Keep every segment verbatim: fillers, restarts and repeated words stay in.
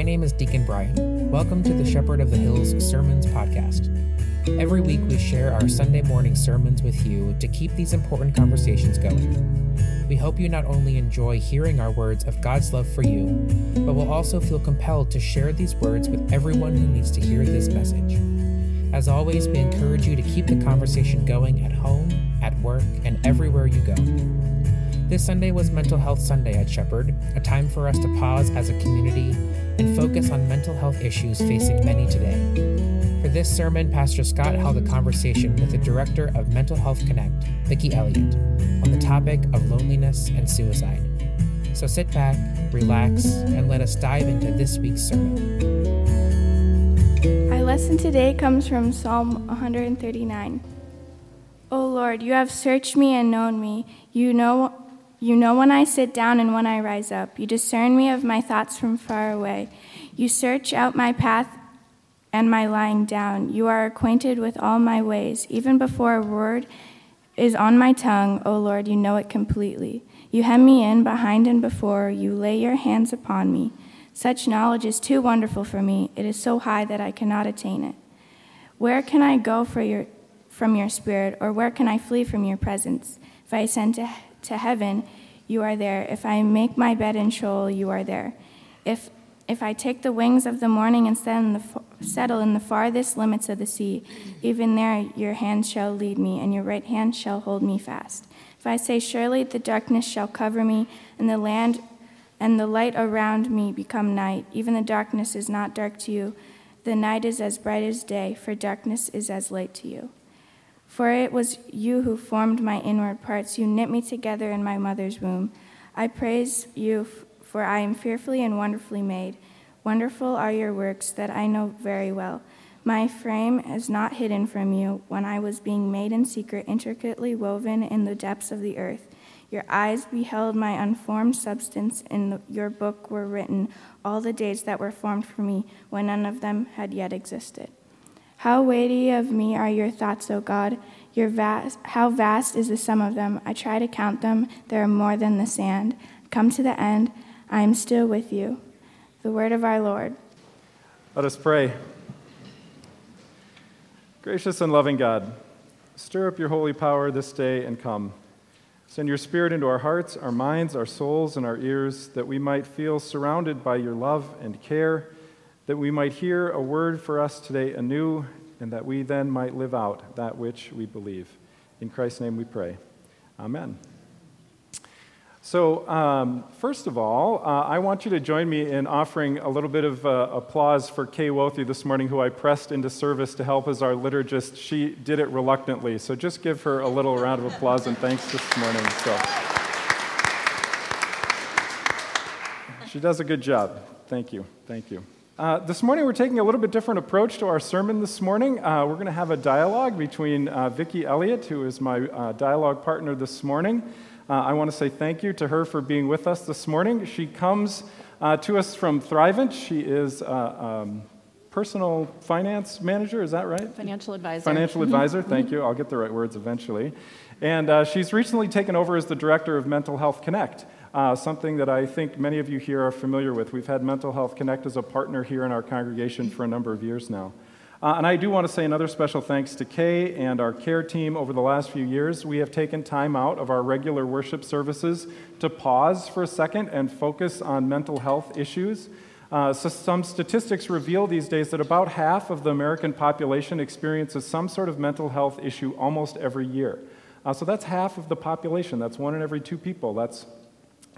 My name is Deacon Bryan. Welcome to the Shepherd of the Hills Sermons Podcast. Every week we share our Sunday morning sermons with you to keep these important conversations going. We hope you not only enjoy hearing our words of God's love for you, but will also feel compelled to share these words with everyone who needs to hear this message. As always, we encourage you to keep the conversation going at home, at work, and everywhere you go. This Sunday was Mental Health Sunday at Shepherd, a time for us to pause as a community and focus on mental health issues facing many today. For this sermon, Pastor Scott held a conversation with the director of Mental Health Connect, Vicki Elliott, on the topic of loneliness and suicide. So sit back, relax, and let us dive into this week's sermon. Our lesson today comes from Psalm one thirty-nine. O Lord, you have searched me and known me. You know, you know when I sit down and when I rise up. You discern me of my thoughts from far away. You search out my path and my lying down. You are acquainted with all my ways. Even before a word is on my tongue, O Lord, you know it completely. You hem me in behind and before. You lay your hands upon me. Such knowledge is too wonderful for me. It is so high that I cannot attain it. Where can I go for your, from your spirit, or where can I flee from your presence? If I ascend to, to heaven, you are there. If I make my bed in Sheol, you are there. If if I take the wings of the morning and settle in the, settle in the farthest limits of the sea, even there your hand shall lead me, and your right hand shall hold me fast. If I say, surely the darkness shall cover me, and the land and the light around me become night. Even the darkness is not dark to you. The night is as bright as day, for darkness is as light to you. For it was you who formed my inward parts. You knit me together in my mother's womb. I praise you, for I am fearfully and wonderfully made. Wonderful are your works that I know very well. My frame is not hidden from you. When I was being made in secret, intricately woven in the depths of the earth, your eyes beheld my unformed substance, and your book were written all the days that were formed for me, when none of them had yet existed. How weighty of me are your thoughts, O God! Your vast, how vast is the sum of them! I try to count them; they are more than the sand. Come to the end; I am still with you. The word of our Lord. Let us pray. Gracious and loving God, stir up your holy power this day and come. Send your Spirit into our hearts, our minds, our souls, and our ears, that we might feel surrounded by your love and care, that we might hear a word for us today anew, and that we then might live out that which we believe. In Christ's name we pray. Amen. So, um, first of all, uh, I want you to join me in offering a little bit of uh, applause for Kay Walthy this morning, who I pressed into service to help as our liturgist. She did it reluctantly, so just give her a little round of applause and thanks this morning. So, she does a good job. Thank you. Thank you. Uh, this morning, we're taking a little bit different approach to our sermon this morning. Uh, we're going to have a dialogue between uh, Vicki Elliott, who is my uh, dialogue partner this morning. Uh, I want to say thank you to her for being with us this morning. She comes uh, to us from Thrivent. She is a uh, um, personal finance manager, is that right? Financial advisor. Financial advisor, thank you. I'll get the right words eventually. And uh, she's recently taken over as the director of Mental Health Connect, uh, something that I think many of you here are familiar with. We've had Mental Health Connect as a partner here in our congregation for a number of years now. Uh, and I do want to say another special thanks to Kay and our care team. Over the last few years, we have taken time out of our regular worship services to pause for a second and focus on mental health issues. Uh, so some statistics reveal these days that about half of the American population experiences some sort of mental health issue almost every year. Uh, so that's half of the population. That's one in every two people. That's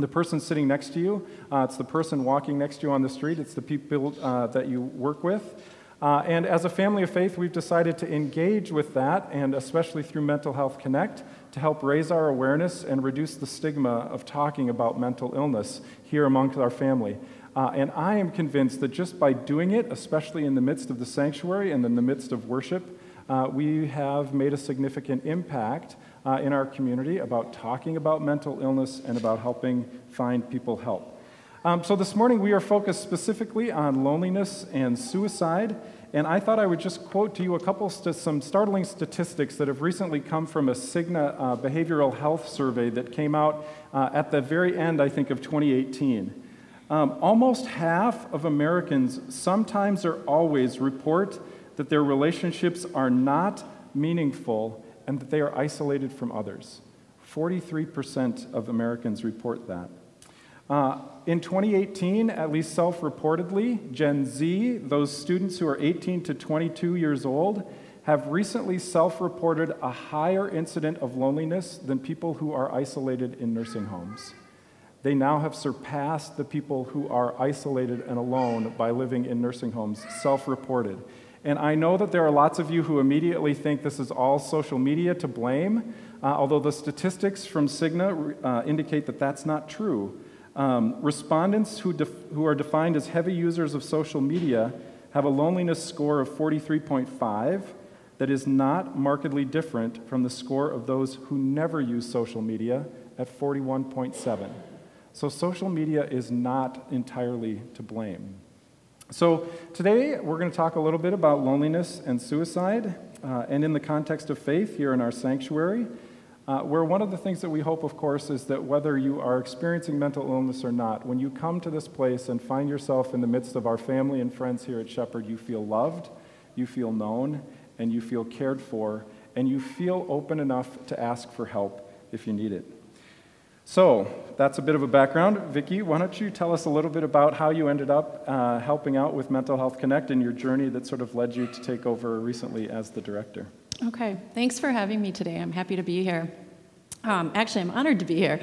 the person sitting next to you. Uh, it's the person walking next to you on the street. It's the people uh, that you work with. Uh, and as a family of faith, we've decided to engage with that, and especially through Mental Health Connect, to help raise our awareness and reduce the stigma of talking about mental illness here amongst our family. Uh, and I am convinced that just by doing it, especially in the midst of the sanctuary and in the midst of worship, uh, we have made a significant impact uh, in our community about talking about mental illness and about helping find people help. Um, so this morning we are focused specifically on loneliness and suicide, and I thought I would just quote to you a couple st- some startling statistics that have recently come from a Cigna uh, behavioral health survey that came out uh, at the very end, I think, of twenty eighteen. Um, almost half of Americans sometimes or always report that their relationships are not meaningful and that they are isolated from others. forty-three percent of Americans report that. Uh, in twenty eighteen, at least self-reportedly, Gen Z, those students who are eighteen to twenty-two years old, have recently self-reported a higher incident of loneliness than people who are isolated in nursing homes. They now have surpassed the people who are isolated and alone by living in nursing homes, self-reported. And I know that there are lots of you who immediately think this is all social media to blame, uh, although the statistics from Cigna uh, indicate that that's not true. Um, respondents who, def- who are defined as heavy users of social media have a loneliness score of forty-three point five that is not markedly different from the score of those who never use social media at forty-one point seven. So social media is not entirely to blame. So today we're going to talk a little bit about loneliness and suicide, uh, and in the context of faith here in our sanctuary. Uh, where one of the things that we hope, of course, is that whether you are experiencing mental illness or not, when you come to this place and find yourself in the midst of our family and friends here at Shepherd, you feel loved, you feel known, and you feel cared for, and you feel open enough to ask for help if you need it. So that's a bit of a background. Vicki, why don't you tell us a little bit about how you ended up uh, helping out with Mental Health Connect and your journey that sort of led you to take over recently as the director. Okay, thanks for having me today. I'm happy to be here. Um, actually, I'm honored to be here.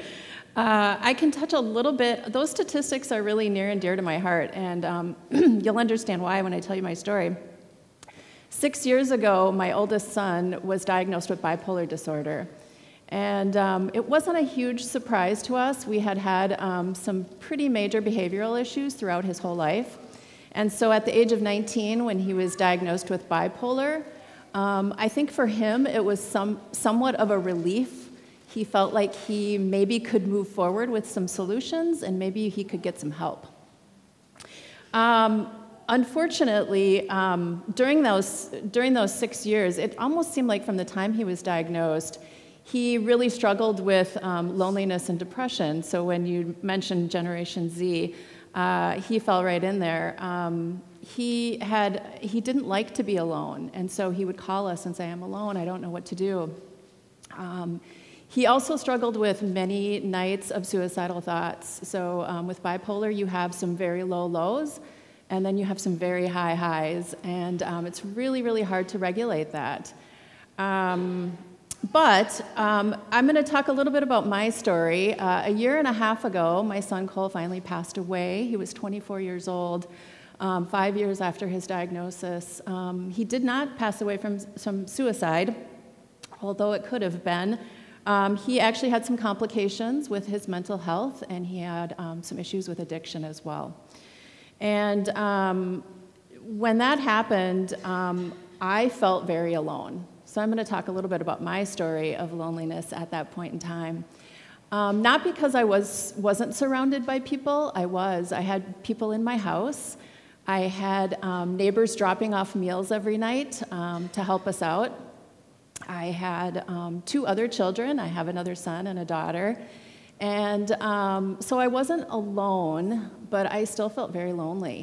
Uh, I can touch a little bit. Those statistics are really near and dear to my heart, and um, you'll understand why when I tell you my story. Six years ago, my oldest son was diagnosed with bipolar disorder, and um, it wasn't a huge surprise to us. We had had um, some pretty major behavioral issues throughout his whole life, and so at the age of nineteen, when he was diagnosed with bipolar, Um, I think for him, it was some, somewhat of a relief. He felt like he maybe could move forward with some solutions and maybe he could get some help. Um, unfortunately, um, during those, during those six years, it almost seemed like from the time he was diagnosed, he really struggled with um, loneliness and depression. So when you mentioned Generation Z, uh, he fell right in there. Um, He had he didn't like to be alone, and so he would call us and say, "I'm alone. I don't know what to do." Um, he also struggled with many nights of suicidal thoughts. So um, with bipolar, you have some very low lows, and then you have some very high highs, and um, it's really, really hard to regulate that. Um, but um, I'm going to talk a little bit about my story. Uh, a year and a half ago, my son Cole finally passed away. He was twenty-four years old. Um, five years after his diagnosis. Um, he did not pass away from some suicide, although it could have been. Um, he actually had some complications with his mental health, and he had um, some issues with addiction as well. And um, when that happened, um, I felt very alone. So I'm going to talk a little bit about my story of loneliness at that point in time. Um, not because I was, wasn't surrounded by people. I was. I had people in my house. I had um, neighbors dropping off meals every night um, to help us out. I had um, two other children. I have another son and a daughter. And um, so I wasn't alone, but I still felt very lonely.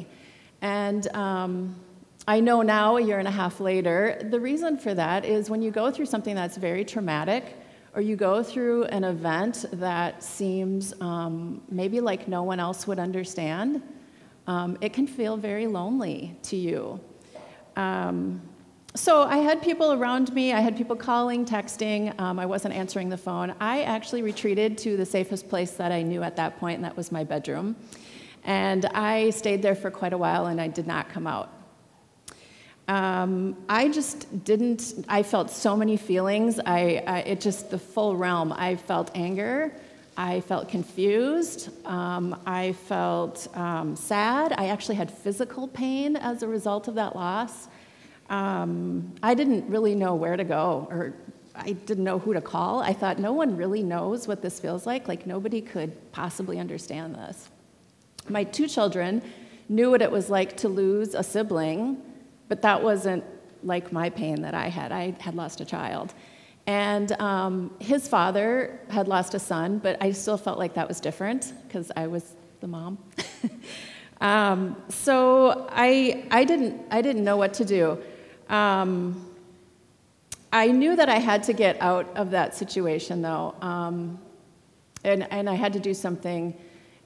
And um, I know now, a year and a half later, the reason for that is when you go through something that's very traumatic, or you go through an event that seems um, maybe like no one else would understand, Um, it can feel very lonely to you. Um, so I had people around me. I had people calling, texting. Um, I wasn't answering the phone. I actually retreated to the safest place that I knew at that point, and that was my bedroom. And I stayed there for quite a while, and I did not come out. Um, I just didn't. I felt so many feelings. I, I it just the full realm. I felt anger. I felt confused, um, I felt um, sad, I actually had physical pain as a result of that loss. Um, I didn't really know where to go, or I didn't know who to call. I thought, no one really knows what this feels like, like nobody could possibly understand this. My two children knew what it was like to lose a sibling, but that wasn't like my pain that I had. I had lost a child. And um, his father had lost a son, but I still felt like that was different because I was the mom. um, so I I didn't I didn't know what to do. Um, I knew that I had to get out of that situation, though, um, and and I had to do something.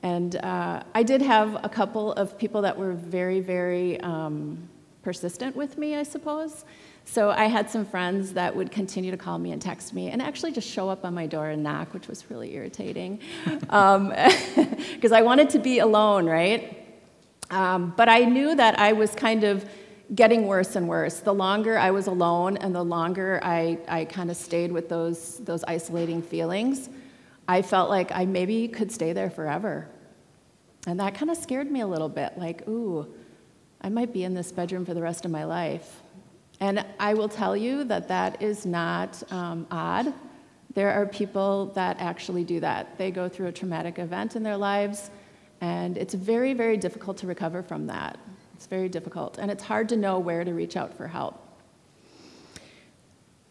And uh, I did have a couple of people that were very, very um, persistent with me, I suppose. So I had some friends that would continue to call me and text me and actually just show up on my door and knock, which was really irritating because um, I wanted to be alone, right? Um, but I knew that I was kind of getting worse and worse. The longer I was alone and the longer I, I kind of stayed with those those isolating feelings, I felt like I maybe could stay there forever. And that kind of scared me a little bit, like, ooh, I might be in this bedroom for the rest of my life. And I will tell you that that is not um, odd. There are people that actually do that. They go through a traumatic event in their lives, and it's very, very difficult to recover from that. It's very difficult, and it's hard to know where to reach out for help.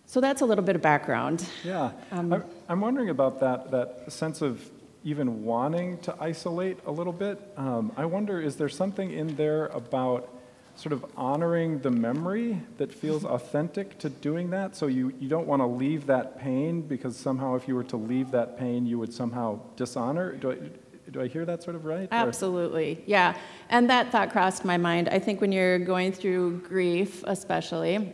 So that's a little bit of background. Yeah, um, I'm wondering about that that sense of even wanting to isolate a little bit. Um, I wonder, is there something in there about sort of honoring the memory that feels authentic to doing that? So you, you don't want to leave that pain because somehow if you were to leave that pain, you would somehow dishonor. Do I, do I hear that sort of right? Absolutely, or? Yeah. And that thought crossed my mind. I think when you're going through grief, especially,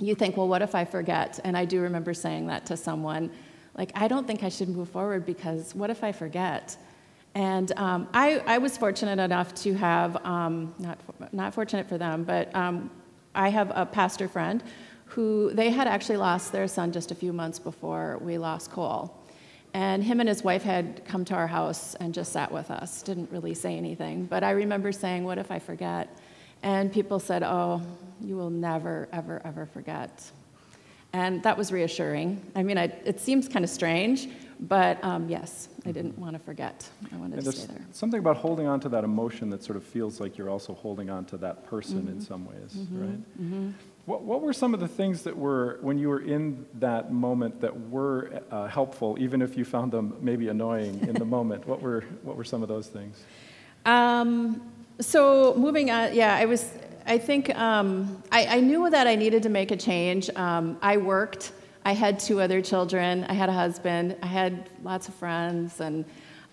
you think, well, what if I forget? And I do remember saying that to someone, like, I don't think I should move forward because what if I forget? And um, I, I was fortunate enough to have, um, not not fortunate for them, but um, I have a pastor friend who, they had actually lost their son just a few months before we lost Cole. And him and his wife had come to our house and just sat with us, didn't really say anything. But I remember saying, what if I forget? And people said, oh, you will never, ever, ever forget. And that was reassuring. I mean, I, it seems kind of strange, but um, yes, I didn't want to forget. I wanted to stay there. Something about holding on to that emotion that sort of feels like you're also holding on to that person mm-hmm. in some ways, mm-hmm. right? Mm-hmm. What, what were some of the things that were, when you were in that moment, that were uh, helpful, even if you found them maybe annoying in the moment? What were what were some of those things? Um. So moving on, yeah, I was. I think um, I, I knew that I needed to make a change. Um, I worked. I had two other children. I had a husband. I had lots of friends, and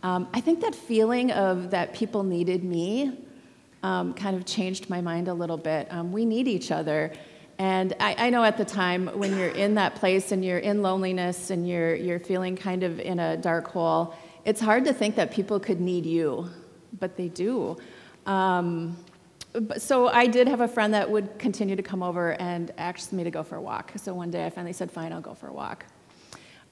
um, I think that feeling of that people needed me um, kind of changed my mind a little bit. Um, we need each other, and I, I know at the time when you're in that place and you're in loneliness and you're you're feeling kind of in a dark hole, it's hard to think that people could need you, but they do. Um, so I did have a friend that would continue to come over and asked me to go for a walk. So one day I finally said, fine, I'll go for a walk.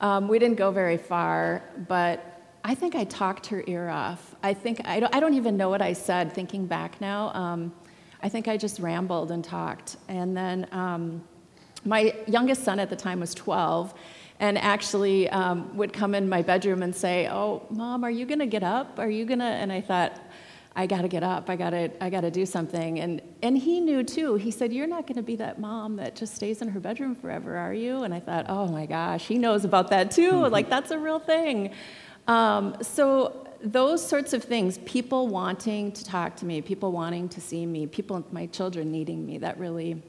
Um, we didn't go very far, but I think I talked her ear off. I think, I don't, I don't even know what I said, thinking back now. Um, I think I just rambled and talked. And then um, my youngest son at the time was twelve, and actually um, would come in my bedroom and say, oh, Mom, are you going to get up? Are you going to, and I thought, I gotta get up, I gotta I gotta do something. And and he knew too. He said, you're not gonna be that mom that just stays in her bedroom forever, are you? And I thought, oh my gosh, he knows about that too. Like, that's a real thing. Um, so those sorts of things, people wanting to talk to me, people wanting to see me, people, my children needing me, that really,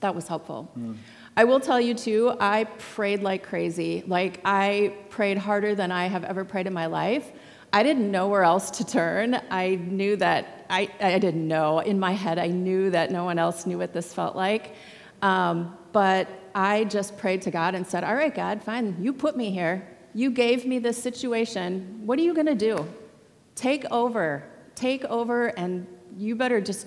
that was helpful. Mm. I will tell you too, I prayed like crazy. Like, I prayed harder than I have ever prayed in my life. I didn't know where else to turn. I knew that, I, I didn't know. In my head, I knew that no one else knew what this felt like. Um, but I just prayed to God and said, all right, God, fine, you put me here. You gave me this situation. What are you going to do? Take over. Take over, and you better just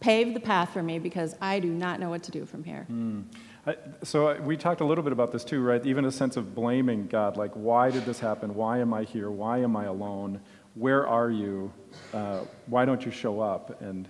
pave the path for me because I do not know what to do from here. Mm. I, so I, we talked a little bit about this too, right? Even a sense of blaming God, like, why did this happen? Why am I here? Why am I alone? Where are you? Uh, why don't you show up? And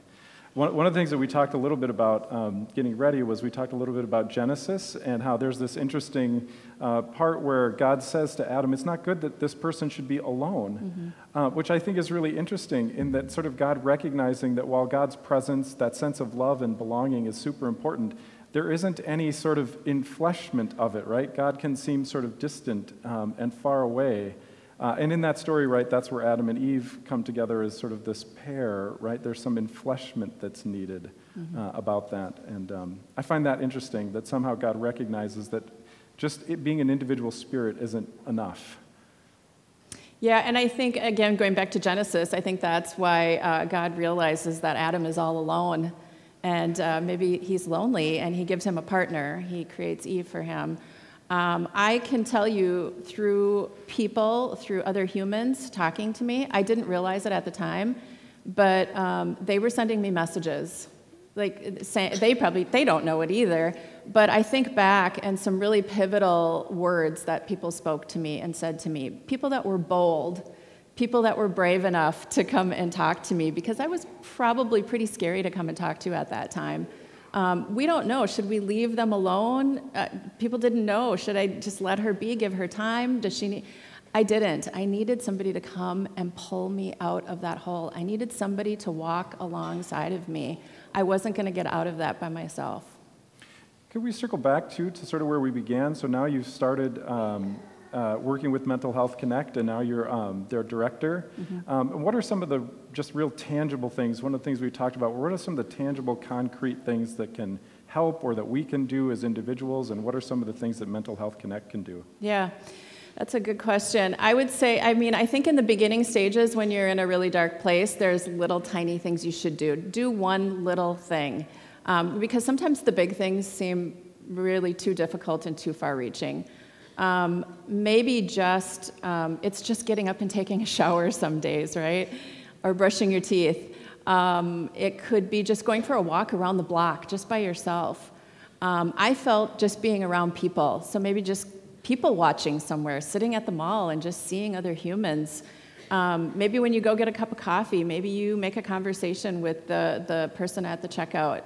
one, one of the things that we talked a little bit about um, getting ready was we talked a little bit about Genesis and how there's this interesting uh, part where God says to Adam, it's not good that this person should be alone, mm-hmm. uh, which I think is really interesting in that sort of God recognizing that while God's presence, that sense of love and belonging is super important, there isn't any sort of enfleshment of it, right? God can seem sort of distant um, and far away, Uh, and in that story, right, that's where Adam and Eve come together as sort of this pair, right? There's some enfleshment that's needed mm-hmm. uh, about that. And um, I find that interesting, that somehow God recognizes that just it being an individual spirit isn't enough. Yeah, and I think, again, going back to Genesis, I think that's why uh, God realizes that Adam is all alone. And uh, maybe he's lonely, and he gives him a partner. He creates Eve for him. Um, I can tell you through people, through other humans talking to me, I didn't realize it at the time, but um, they were sending me messages. Like, say, they probably, they don't know it either, but I think back and some really pivotal words that people spoke to me and said to me, people that were bold, people that were brave enough to come and talk to me, because I was probably pretty scary to come and talk to at that time. Um, we don't know. Should we leave them alone? Uh, people didn't know. Should I just let her be, give her time? Does she need? I didn't. I needed somebody to come and pull me out of that hole. I needed somebody to walk alongside of me. I wasn't going to get out of that by myself. Could we circle back to, to sort of where we began? So now you've started um, uh, working with Mental Health Connect, and now you're um, their director. Mm-hmm. Um, and what are some of the just real tangible things? One of the things we talked about, what are some of the tangible, concrete things that can help or that we can do as individuals, and what are some of the things that Mental Health Connect can do? Yeah. That's a good question. I would say, I mean, I think in the beginning stages, when you're in a really dark place, there's little tiny things you should do. Do one little thing, um, because sometimes the big things seem really too difficult and too far-reaching. Um, maybe just, um, it's just getting up and taking a shower some days, right? Or brushing your teeth. Um, it could be just going for a walk around the block, just by yourself. Um, I felt just being around people, so maybe just people watching somewhere, sitting at the mall and just seeing other humans. Um, maybe when you go get a cup of coffee, maybe you make a conversation with the, the person at the checkout.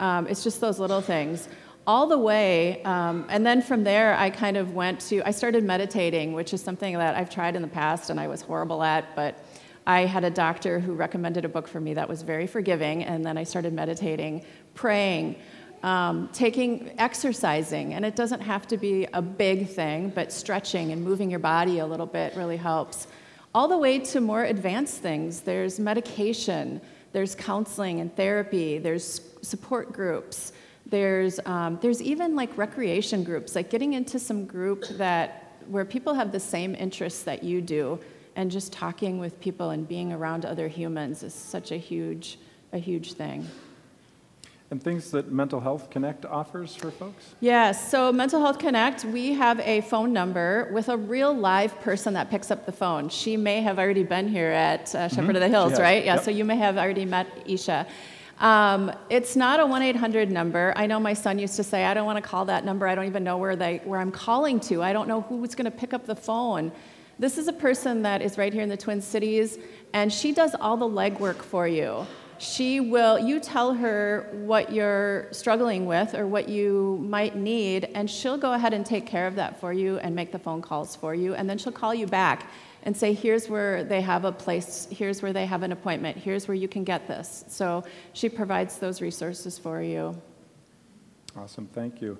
Um, it's just those little things. All the way, um, and then from there, I kind of went to, I started meditating, which is something that I've tried in the past and I was horrible at, but I had a doctor who recommended a book for me that was very forgiving, and then I started meditating, praying. Um, taking, exercising, and it doesn't have to be a big thing, but stretching and moving your body a little bit really helps. All the way to more advanced things. There's medication, there's counseling and therapy, there's support groups, there's um, there's even like recreation groups, like getting into some group that where people have the same interests that you do, and just talking with people and being around other humans is such a huge, a huge thing. And things that Mental Health Connect offers for folks? Yes, yeah, so Mental Health Connect, we have a phone number with a real live person that picks up the phone. She may have already been here at uh, Shepherd mm-hmm. of the Hills, right? Yeah, yep. So you may have already met Isha. Um, it's not a one eight hundred number. I know my son used to say, I don't want to call that number. I don't even know where they, where I'm calling to. I don't know who's going to pick up the phone. This is a person that is right here in the Twin Cities, and she does all the legwork for you. She will, you tell her what you're struggling with or what you might need, and she'll go ahead and take care of that for you and make the phone calls for you, and then she'll call you back and say, here's where they have a place, here's where they have an appointment, here's where you can get this. So she provides those resources for you. Awesome, thank you.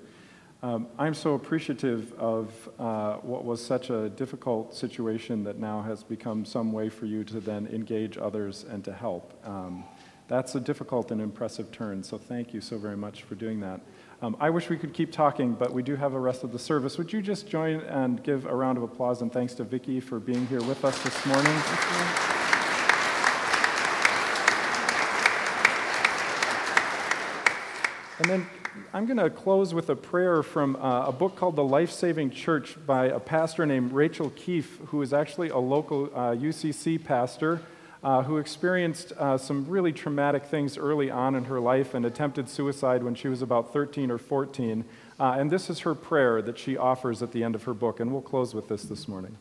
Um, I'm so appreciative of uh, what was such a difficult situation that now has become some way for you to then engage others and to help. Um, That's a difficult and impressive turn, so thank you so very much for doing that. Um, I wish we could keep talking, but we do have a rest of the service. Would you just join and give a round of applause and thanks to Vicki for being here with us this morning? Thank you. And then I'm going to close with a prayer from uh, a book called The Life-Saving Church by a pastor named Rachel Keefe, who is actually a local uh, U C C pastor. Uh, who experienced uh, some really traumatic things early on in her life and attempted suicide when she was about thirteen or fourteen. Uh, and this is her prayer that she offers at the end of her book, and we'll close with this this morning.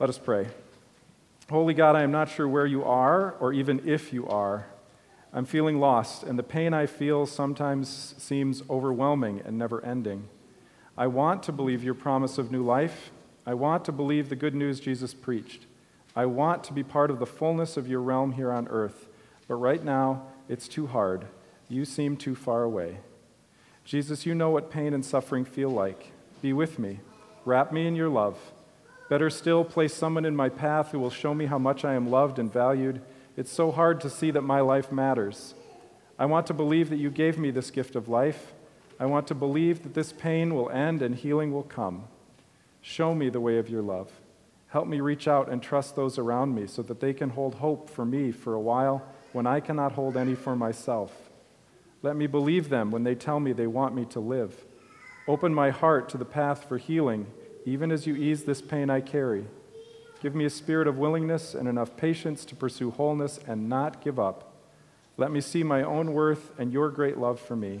Let us pray. Holy God, I am not sure where you are or even if you are. I'm feeling lost, and the pain I feel sometimes seems overwhelming and never-ending. I want to believe your promise of new life. I want to believe the good news Jesus preached. I want to be part of the fullness of your realm here on earth, but right now, it's too hard. You seem too far away. Jesus, you know what pain and suffering feel like. Be with me. Wrap me in your love. Better still, place someone in my path who will show me how much I am loved and valued. It's so hard to see that my life matters. I want to believe that you gave me this gift of life. I want to believe that this pain will end and healing will come. Show me the way of your love. Help me reach out and trust those around me so that they can hold hope for me for a while when I cannot hold any for myself. Let me believe them when they tell me they want me to live. Open my heart to the path for healing, even as you ease this pain I carry. Give me a spirit of willingness and enough patience to pursue wholeness and not give up. Let me see my own worth and your great love for me.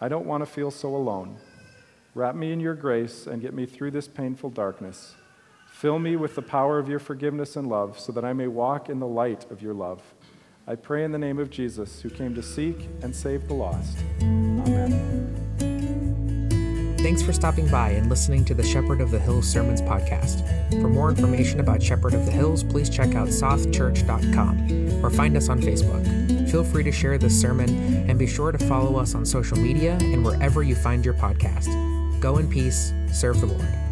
I don't want to feel so alone. Wrap me in your grace and get me through this painful darkness. Fill me with the power of your forgiveness and love so that I may walk in the light of your love. I pray in the name of Jesus, who came to seek and save the lost. Amen. Thanks for stopping by and listening to the Shepherd of the Hills Sermons podcast. For more information about Shepherd of the Hills, please check out south church dot com or find us on Facebook. Feel free to share this sermon and be sure to follow us on social media and wherever you find your podcast. Go in peace, serve the Lord.